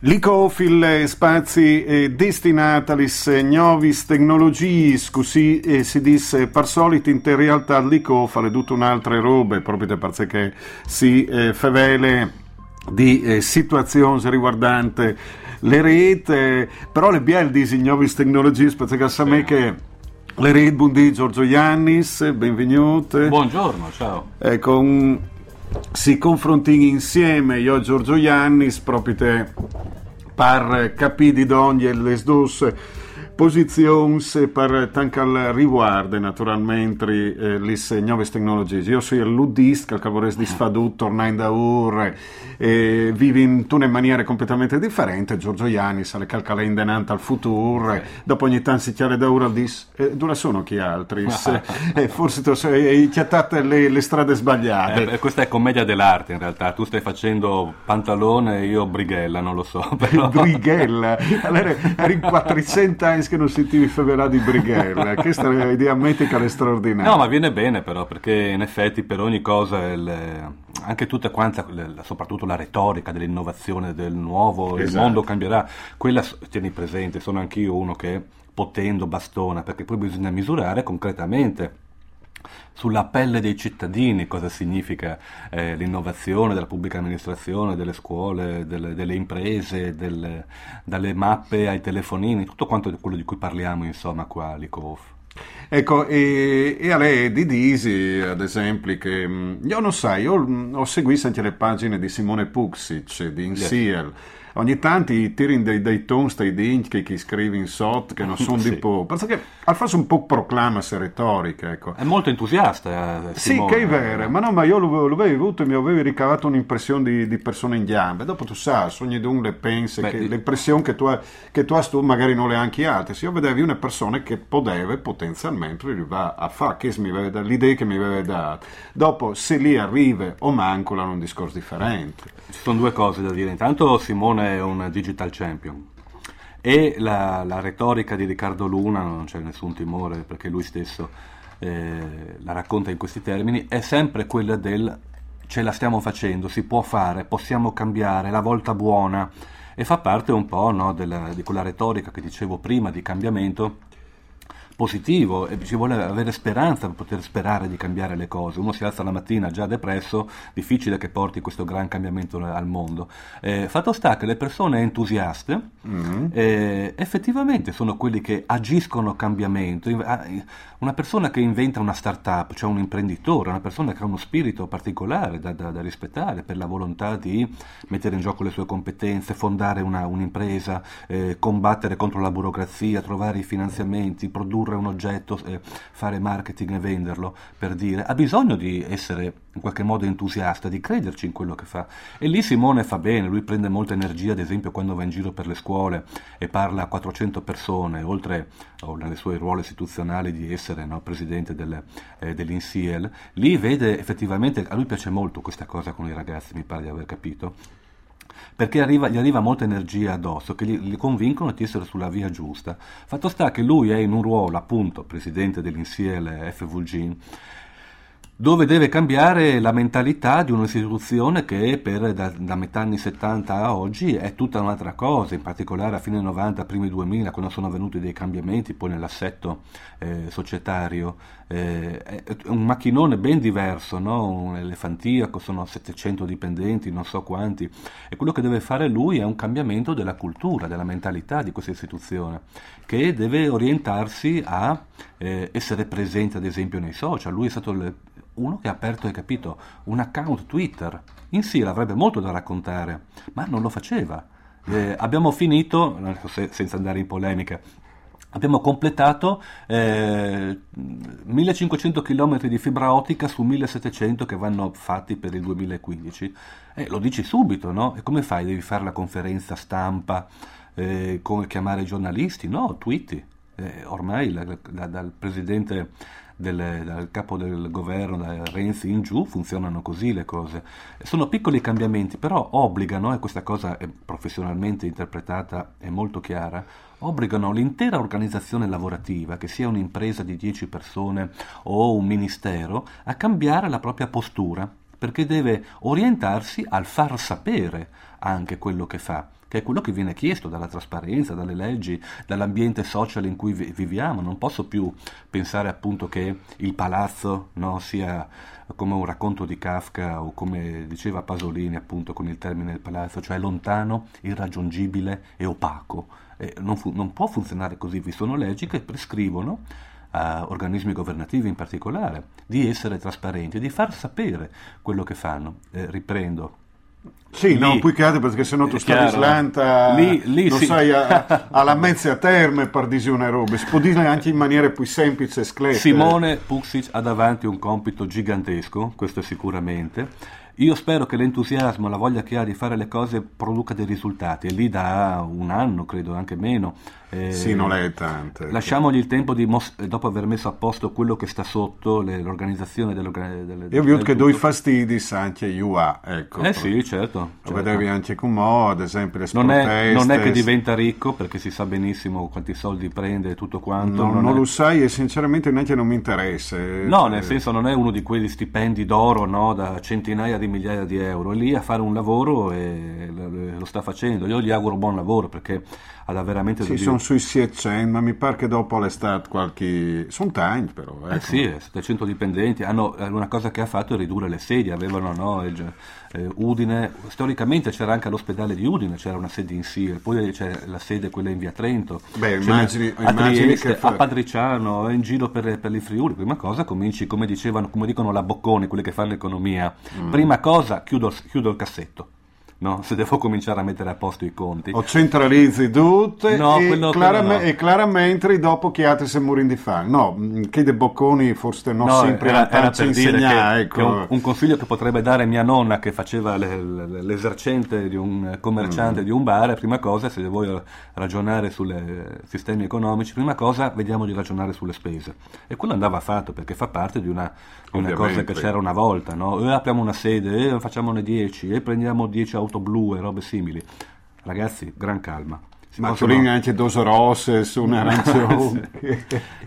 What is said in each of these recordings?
Licôf, il spazi destinatalis novis technologies, così si disse per solito, in realtà Licôf fa tutte un'altra roba, proprio perché si favele di situazioni riguardanti le reti, però le biel disi novis technologies, perché sa me che... Le reti, buondì Giorgio Jannis, benvenuti. Buongiorno, ciao. Ecco, si confronti insieme io e Giorgio Jannis proprio te per capire di donde le dos posizioni per tanto al riguardo naturalmente le nuove tecnologie. Io sono il luddista che vorrei disfadù tornare da ore vive in una maniera completamente differente. Giorgio Jannis alle calcalende nante al futuro dopo ogni tanto si chiare da ora dis dura sono chi altri forse tu sei chiattate le strade sbagliate. Questa è commedia dell'arte in realtà, tu stai facendo pantalone e io brighella, non lo so però. Brighella, allora eri 400 anni che non si ti faverà di brighella, questa è un'idea metica straordinaria. No, ma viene bene però, perché in effetti per ogni cosa anche tutta quanta, soprattutto la retorica dell'innovazione, del nuovo, esatto. Il mondo cambierà, quella tieni presente, sono anch'io uno che potendo bastona, perché poi bisogna misurare concretamente sulla pelle dei cittadini cosa significa l'innovazione della pubblica amministrazione, delle scuole, delle imprese, dalle mappe ai telefonini, tutto quanto quello di cui parliamo insomma qua a Licôf. Ecco, e a lei di Disi, ad esempio, che io non so, io ho seguito anche le pagine di Simone Puksic, di Insiel, yes. Ogni tanto tiri dei tons, dei dink che scrivi in sot, che non sono sì. Di po', penso che al fase un po' proclama se retorica, ecco. È molto entusiasta Simone. Sì, che è vero, ma no, ma io lo avevo avuto e mi avevo ricavato un'impressione di persone in gamba, dopo tu sai, ogni d'un le pensi, che l'impressione che tu magari non le hai anche altre, se io vedevi una persona che poteva potenzialmente arrivare a fare, che mi aveva dato, l'idea che mi aveva dato, dopo se lì arriva o mancola un discorso differente. Ci sono due cose da dire, intanto Simone è un digital champion e la retorica di Riccardo Luna, non c'è nessun timore perché lui stesso la racconta in questi termini, è sempre quella del ce la stiamo facendo, si può fare, possiamo cambiare, la volta buona, e fa parte un po', no, di quella retorica che dicevo prima di cambiamento positivo, e ci vuole avere speranza per poter sperare di cambiare le cose. Uno si alza la mattina già depresso, difficile che porti questo gran cambiamento al mondo. Fatto sta che le persone entusiaste effettivamente sono quelli che agiscono cambiamento. Una persona che inventa una startup, cioè un imprenditore, una persona che ha uno spirito particolare da rispettare per la volontà di mettere in gioco le sue competenze, fondare un'impresa, combattere contro la burocrazia, trovare i finanziamenti, produrre un oggetto, fare marketing e venderlo, per dire, ha bisogno di essere in qualche modo entusiasta, di crederci in quello che fa, e lì Simone fa bene, lui prende molta energia ad esempio quando va in giro per le scuole e parla a 400 persone, oltre nelle sue ruole istituzionali di essere, no, presidente dell'Insiel, lì vede effettivamente, a lui piace molto questa cosa con i ragazzi, mi pare di aver capito, perché gli arriva molta energia addosso che li convincono di essere sulla via giusta. Fatto sta che lui è in un ruolo, appunto, presidente dell'Insiel FVG, dove deve cambiare la mentalità di un'istituzione che da metà anni 70 a oggi è tutta un'altra cosa, in particolare a fine 90, primi 2000, quando sono avvenuti dei cambiamenti poi nell'assetto societario, è un macchinone ben diverso, no? Un elefantiaco, sono 700 dipendenti, non so quanti, e quello che deve fare lui è un cambiamento della cultura, della mentalità di questa istituzione, che deve orientarsi a essere presente ad esempio nei social. Lui è stato uno che ha aperto e capito un account Twitter, in sé avrebbe molto da raccontare, ma non lo faceva. Abbiamo finito, senza andare in polemica, abbiamo completato 1500 km di fibra ottica su 1700 che vanno fatti per il 2015. Lo dici subito, no? E come fai? Devi fare la conferenza stampa, come chiamare i giornalisti? No, twitti. Ormai dal presidente dal capo del governo, da Renzi in giù, funzionano così le cose. Sono piccoli cambiamenti, però obbligano, e questa cosa è professionalmente interpretata, è molto chiara, obbligano l'intera organizzazione lavorativa, che sia un'impresa di 10 persone o un ministero, a cambiare la propria postura, perché deve orientarsi al far sapere anche quello che fa, che è quello che viene chiesto dalla trasparenza, dalle leggi, dall'ambiente sociale in cui viviamo. Non posso più pensare appunto che il palazzo, no, sia come un racconto di Kafka, o come diceva Pasolini appunto con il termine del palazzo, cioè lontano, irraggiungibile e opaco. Non può funzionare così, vi sono leggi che prescrivono a organismi governativi in particolare di essere trasparenti, di far sapere quello che fanno. Riprendo. Sì, lì, no, più che altro perché sennò tu stai slanta, lo sai, alla mezza terme per dire una roba, si può dire anche in maniera più semplice e sclera. Simone Puksic ha davanti un compito gigantesco, questo sicuramente. Io spero che l'entusiasmo, la voglia che ha di fare le cose produca dei risultati, e lì da un anno, credo anche meno. Sì, non è tanto. Lasciamogli il tempo, dopo aver messo a posto quello che sta sotto, l'organizzazione delle Io vedo che due fastidi anche Juha, ecco. Sì, certo. Lo vedevi anche con Mo, ad esempio, le proteste. Non è che diventa ricco, perché si sa benissimo quanti soldi prende e tutto quanto. No, non lo sai, e sinceramente neanche non mi interessa. No, nel senso, non è uno di quegli stipendi d'oro, no, da centinaia di migliaia di euro, è lì a fare un lavoro e lo sta facendo. Io gli auguro buon lavoro, perché ha veramente sono sui 700, ma mi pare che dopo l'estate qualche sono tanti, però ecco. 700 dipendenti hanno. Una cosa che ha fatto è ridurre le sedi, avevano Udine, storicamente c'era anche l'ospedale di Udine, c'era una sede in Insiel, poi c'è la sede quella in via Trento, immagini Trieste, a Padriciano, in giro per il Friuli. Prima cosa cominci, come dicono la Bocconi, quelli che fanno l'economia, prima cosa chiudo il cassetto. No, se devo cominciare a mettere a posto i conti, o centralizzi tutte, no, e chiaramente dopo che altri se muoiono di fame. No, che De Bocconi forse non sempre era per dire che, ecco. Che un consiglio che potrebbe dare mia nonna, che faceva l'esercente di un commerciante di un bar. Prima cosa, se vuoi ragionare sui sistemi economici, prima cosa vediamo di ragionare sulle spese, e quello andava fatto, perché fa parte di una cosa che c'era una volta, no? Apriamo una sede, facciamone 10, e prendiamo 10 auto blu e robe simili. Ragazzi, gran calma. Ma Torino anche dos rosse su un arancione.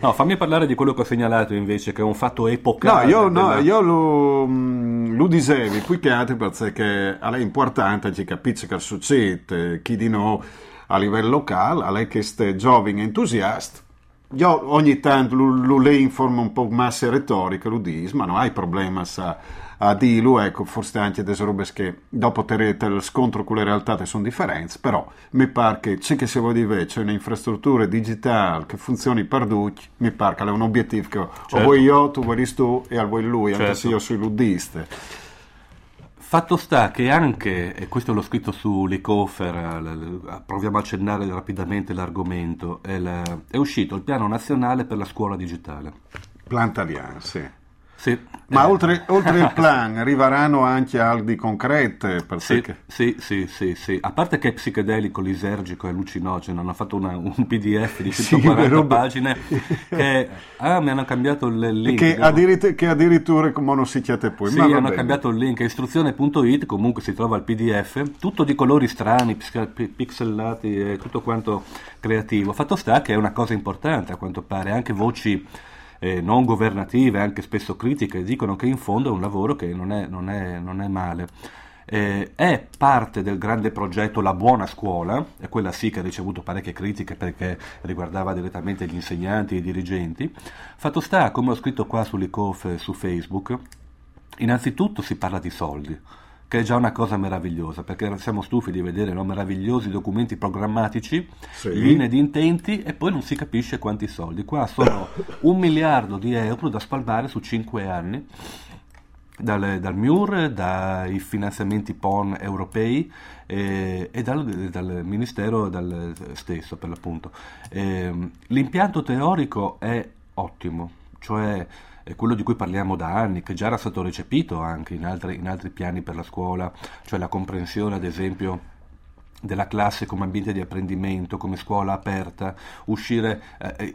No, fammi parlare di quello che ho segnalato invece, che è un fatto epocale. Io lo dicevo, più che altro perché è importante che capisci che succede, chi di noi a livello locale, è che queste giovani entusiasti. Io ogni tanto le informo un po' massa retorica, lo dico, ma non hai problema a dirlo, ecco, forse anche delle robe che dopo te scontro con le realtà che sono differenti, però mi pare che c'è che si vuole dire, c'è un'infrastruttura digitale che funzioni per tutti, mi pare che è un obiettivo che o vuoi io, tu vuoi tu e al vuoi lui, anche se io sono luddiste. Fatto sta che anche, e questo l'ho scritto su Licôf, proviamo a accennare rapidamente l'argomento, è uscito il piano nazionale per la scuola digitale. Plan d'Alleanza, sì. Ma oltre il plan arriveranno anche aldi concrete? Sì. A parte che è psichedelico, lisergico e allucinogeno, hanno fatto un PDF di 140 pagine che mi hanno cambiato il link. Che addirittura non si chiate poi. Sì, ma hanno cambiato il link, istruzione.it, comunque si trova il PDF, tutto di colori strani, pixellati, tutto quanto creativo. Fatto sta che è una cosa importante a quanto pare, anche voci non governative, anche spesso critiche, dicono che in fondo è un lavoro che non è male. È parte del grande progetto La Buona Scuola, e quella sì che ha ricevuto parecchie critiche perché riguardava direttamente gli insegnanti e i dirigenti. Fatto sta, come ho scritto qua su Licôf e su Facebook, innanzitutto si parla di soldi, che è già una cosa meravigliosa, perché siamo stufi di vedere meravigliosi documenti programmatici, linee di intenti, e poi non si capisce quanti soldi. Qua sono 1 miliardo di euro da spalmare su 5 anni, dal MIUR, dai finanziamenti PON europei e dal Ministero stesso, per l'appunto. L'impianto teorico è ottimo, cioè è quello di cui parliamo da anni, che già era stato recepito anche in altri piani per la scuola, cioè la comprensione, ad esempio, della classe come ambiente di apprendimento, come scuola aperta, uscire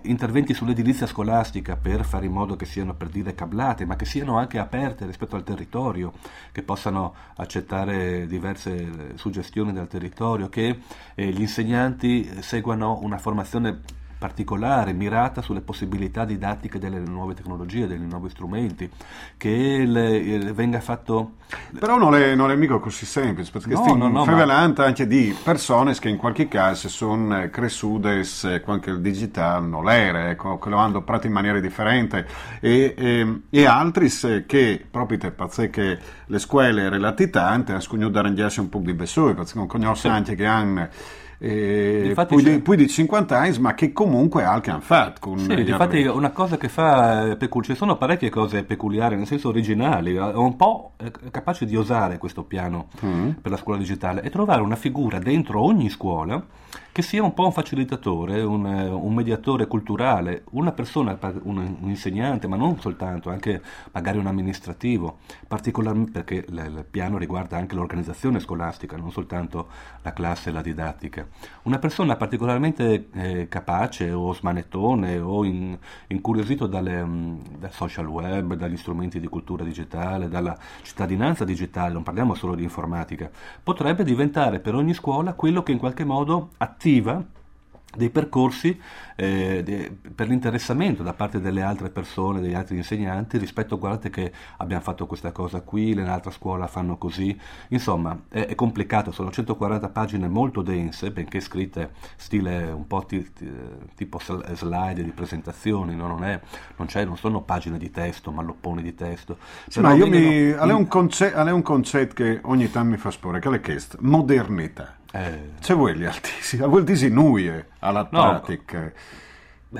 interventi sull'edilizia scolastica per fare in modo che siano, per dire, cablate, ma che siano anche aperte rispetto al territorio, che possano accettare diverse suggestioni dal territorio, che gli insegnanti seguano una formazione particolare, mirata sulle possibilità didattiche delle nuove tecnologie, dei nuovi strumenti, che venga fatto. Però non è mica così semplice, perché stiamo parlando anche di persone che in qualche caso sono cresciute con il digitale non l'era, che lo hanno prato in maniera differente, e altri che proprio perché le scuole relatitanti hanno sconosciuto arrangiarsi un po' di persone, perché non conoscono anche che hanno più di 50 anni, ma che comunque anche hanno fatto. Sì, infatti una cosa che fa ci sono parecchie cose peculiari, nel senso originali, un po' capaci di osare questo piano per la scuola digitale, e trovare una figura dentro ogni scuola che sia un po' un facilitatore, un mediatore culturale, una persona, un insegnante, ma non soltanto, anche magari un amministrativo, particolarmente perché il piano riguarda anche l'organizzazione scolastica, non soltanto la classe e la didattica. Una persona particolarmente capace o smanettone o incuriosito dal social web, dagli strumenti di cultura digitale, dalla cittadinanza digitale, non parliamo solo di informatica, potrebbe diventare per ogni scuola quello che in qualche modo attiva dei percorsi per l'interessamento da parte delle altre persone, degli altri insegnanti, rispetto, guardate che abbiamo fatto questa cosa qui, nell'altra scuola fanno così, insomma è complicato, sono 140 pagine molto dense, benché scritte stile un po' tipo slide di presentazioni, no? Non sono pagine di testo, mallopponi di testo. Sì, ma è un concetto che ogni tanto mi fa sporre, che è questo, modernità. C'è voi gli altissimi, a voi altissimi noi alla pratica.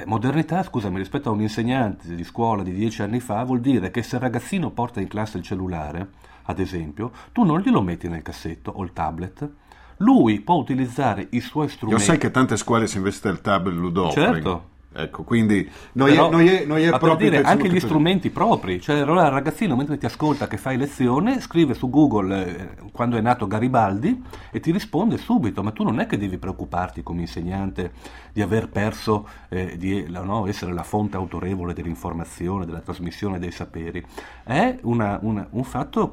Modernità, scusami, rispetto a un insegnante di scuola di 10 anni fa, vuol dire che se il ragazzino porta in classe il cellulare, ad esempio, tu non glielo metti nel cassetto o il tablet. Lui può utilizzare i suoi strumenti. Io sai che tante scuole si investono nel tablet ludopering. Certo. Ecco, quindi noi è proprio per dire, anche gli strumenti propri, cioè allora il ragazzino mentre ti ascolta che fai lezione scrive su Google quando è nato Garibaldi e ti risponde subito, ma tu non è che devi preoccuparti come insegnante di aver perso essere la fonte autorevole dell'informazione, della trasmissione dei saperi, è un fatto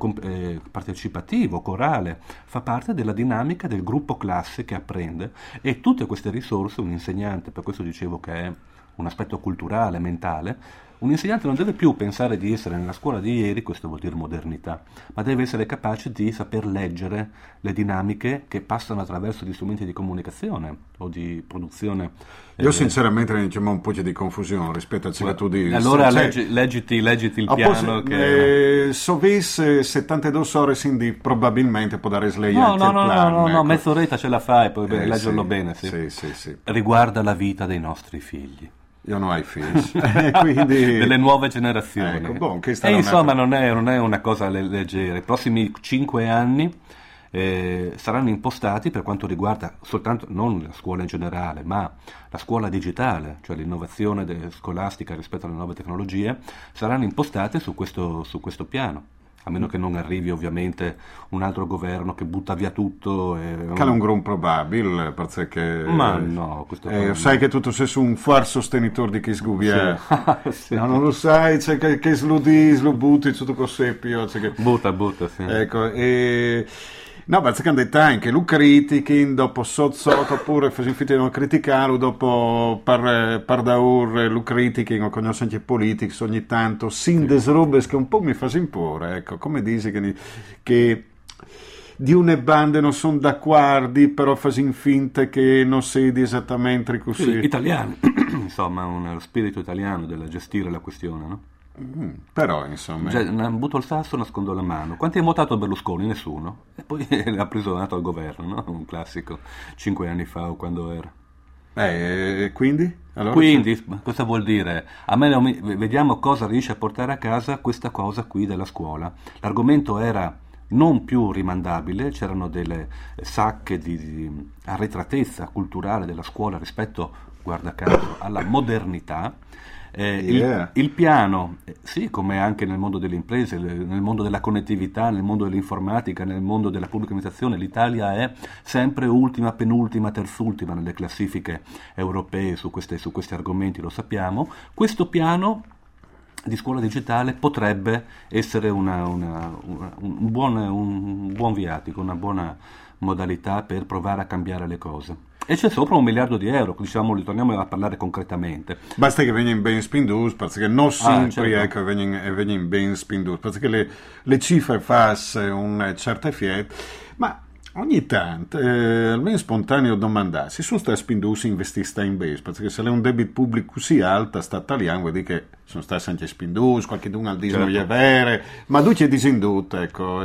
partecipativo, corale, fa parte della dinamica del gruppo classe che apprende, e tutte queste risorse un insegnante, per questo dicevo che è un aspetto culturale, mentale, un insegnante non deve più pensare di essere nella scuola di ieri, questo vuol dire modernità, ma deve essere capace di saper leggere le dinamiche che passano attraverso gli strumenti di comunicazione o di produzione. Io sinceramente ne ho un po' di confusione rispetto a ciò che tu dici. Allora leggiti il piano. Che... Sovesse 72 ore, quindi probabilmente può dare slay anche il plan. No, mezz'oretta ce la fai, poi leggerlo bene. Sì. Riguarda la vita dei nostri figli. Io non ho i figli, quindi... delle nuove generazioni. Ecco, non è una cosa leggera. I prossimi 5 anni saranno impostati, per quanto riguarda soltanto non la scuola in generale, ma la scuola digitale, cioè l'innovazione scolastica rispetto alle nuove tecnologie, saranno impostate su questo piano. A meno che non arrivi ovviamente un altro governo che butta via tutto. Che è un gran probabile, perché. Ma no, questo sai che tutto sei un far sostenitore di chi sgubbia. Sì. No, non lo sai, c'è che sludi, slubuti, tutto così più. Che... Butta, sì. Ecco, e. No, ma c'è anche tanti, lo critichi, dopo sotto, oppure facciamo finta di non criticarlo, dopo par da ore lo critichi, non conosco anche i politici ogni tanto, sindes robes che un po' mi fa imporre, ecco, come dici che di une bande non sono d'accordo, però facciamo finta che non si di esattamente così. Sì, italiano, insomma, uno spirito italiano della gestire la questione, no? Però insomma butto il sasso, nascondo la mano. Quanti ha votato Berlusconi? Nessuno. E poi l'ha preso al governo, no? Un classico 5 anni fa o quando era. Quindi? Allora, cosa vuol dire? Vediamo cosa riesce a portare a casa questa cosa qui della scuola. L'argomento era non più rimandabile, c'erano delle sacche di arretratezza culturale della scuola rispetto guarda caso, alla modernità. Il piano, sì, come anche nel mondo delle imprese, nel mondo della connettività, nel mondo dell'informatica, nel mondo della pubblica amministrazione, l'Italia è sempre ultima, penultima, terzultima nelle classifiche europee su questi argomenti, lo sappiamo. Questo piano di scuola digitale potrebbe essere un buon viatico, una buona modalità per provare a cambiare le cose. E c'è sopra €1 miliardo, diciamo, li torniamo a parlare concretamente. Basta che venga ben spinduto, perché non sempre ecco, venga ben spinduto, perché le cifre fanno una certa fiera, ma ogni tanto, almeno spontaneo domandarsi, su sta spinduto investista in base, perché se è un debito pubblico così alto, sta italiano, vuol dire che sono stati anche spinduti, qualche d'un al disno di avere, ma duce è disinduto, ecco.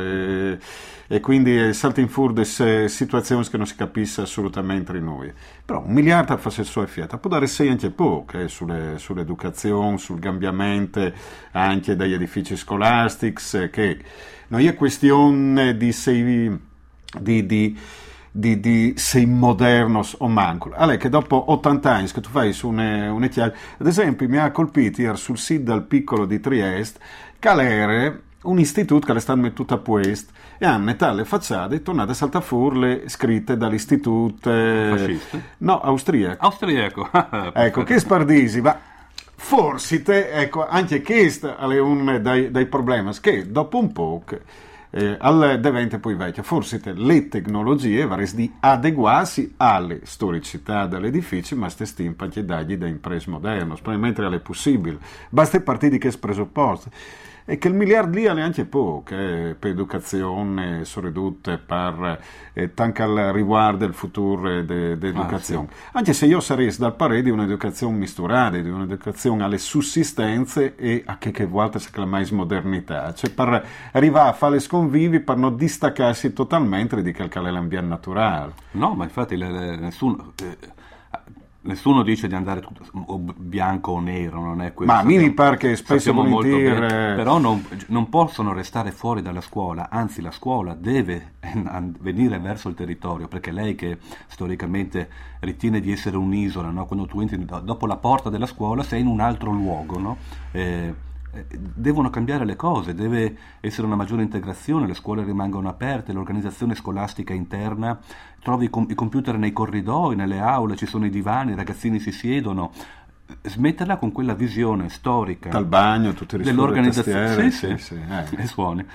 E quindi salta in fuori situazioni che non si capisce assolutamente di noi. Però €1 miliardo fa se sua fiata, può dare 6 anche poco, sull'educazione, sul cambiamento anche degli edifici scolastici, che non è questione di sei di sei modernos o manco. Allora, che dopo 80 anni che tu fai su un chiaro, ad esempio mi ha colpito sul sito dal piccolo di Trieste, calere un istituto che le stanno mettendo a questo e a metà le facciate tornate a salta fuori le scritte dall'istituto fascista? No, austriaco ecco che spardisi, ma forse te, ecco, anche questo è uno dei problemi che dopo un po' al diventa poi vecchio, forse te le tecnologie varese di adeguarsi alle storicità dell'edificio, ma ste stimpa anche dagli da imprese moderno, probabilmente è possibile, basta partire di che presupposto. E che €1 miliardo lì è anche poco, per educazione, soprattutto per tanto al riguardo del futuro dell'educazione. Sì. Anche se io sarei dal parere di un'educazione misturata, di un'educazione alle sussistenze e a che volte si chiama modernità, cioè per arrivare a fare le sconvivi, per non distaccarsi totalmente di quel che è l'ambiente naturale. No, ma infatti nessuno... Nessuno dice di andare tutto, o bianco o nero, non è questo. Ma mini parche spesso volentieri... Però non possono restare fuori dalla scuola, anzi la scuola deve venire verso il territorio, perché lei che storicamente ritiene di essere un'isola, no? Quando tu entri dopo la porta della scuola sei in un altro luogo, no? Devono cambiare le cose, deve essere una maggiore integrazione, le scuole rimangono aperte, l'organizzazione scolastica interna, trovi i computer nei corridoi, nelle aule, ci sono i divani, i ragazzini si siedono, smetterla con quella visione storica dal bagno, tutte le dell'organizzazione, e suoni.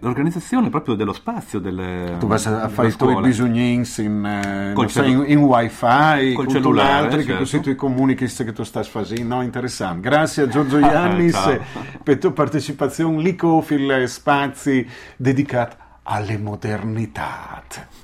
L'organizzazione proprio dello spazio tu vas a fare i tuoi bisognini in wifi col cellulare, altri, certo. Che così tu comunichi che tu stai facendo, no, interessante. Grazie a Giorgio Jannis per tua partecipazione. Licôf, il spazi dedicato alle modernità.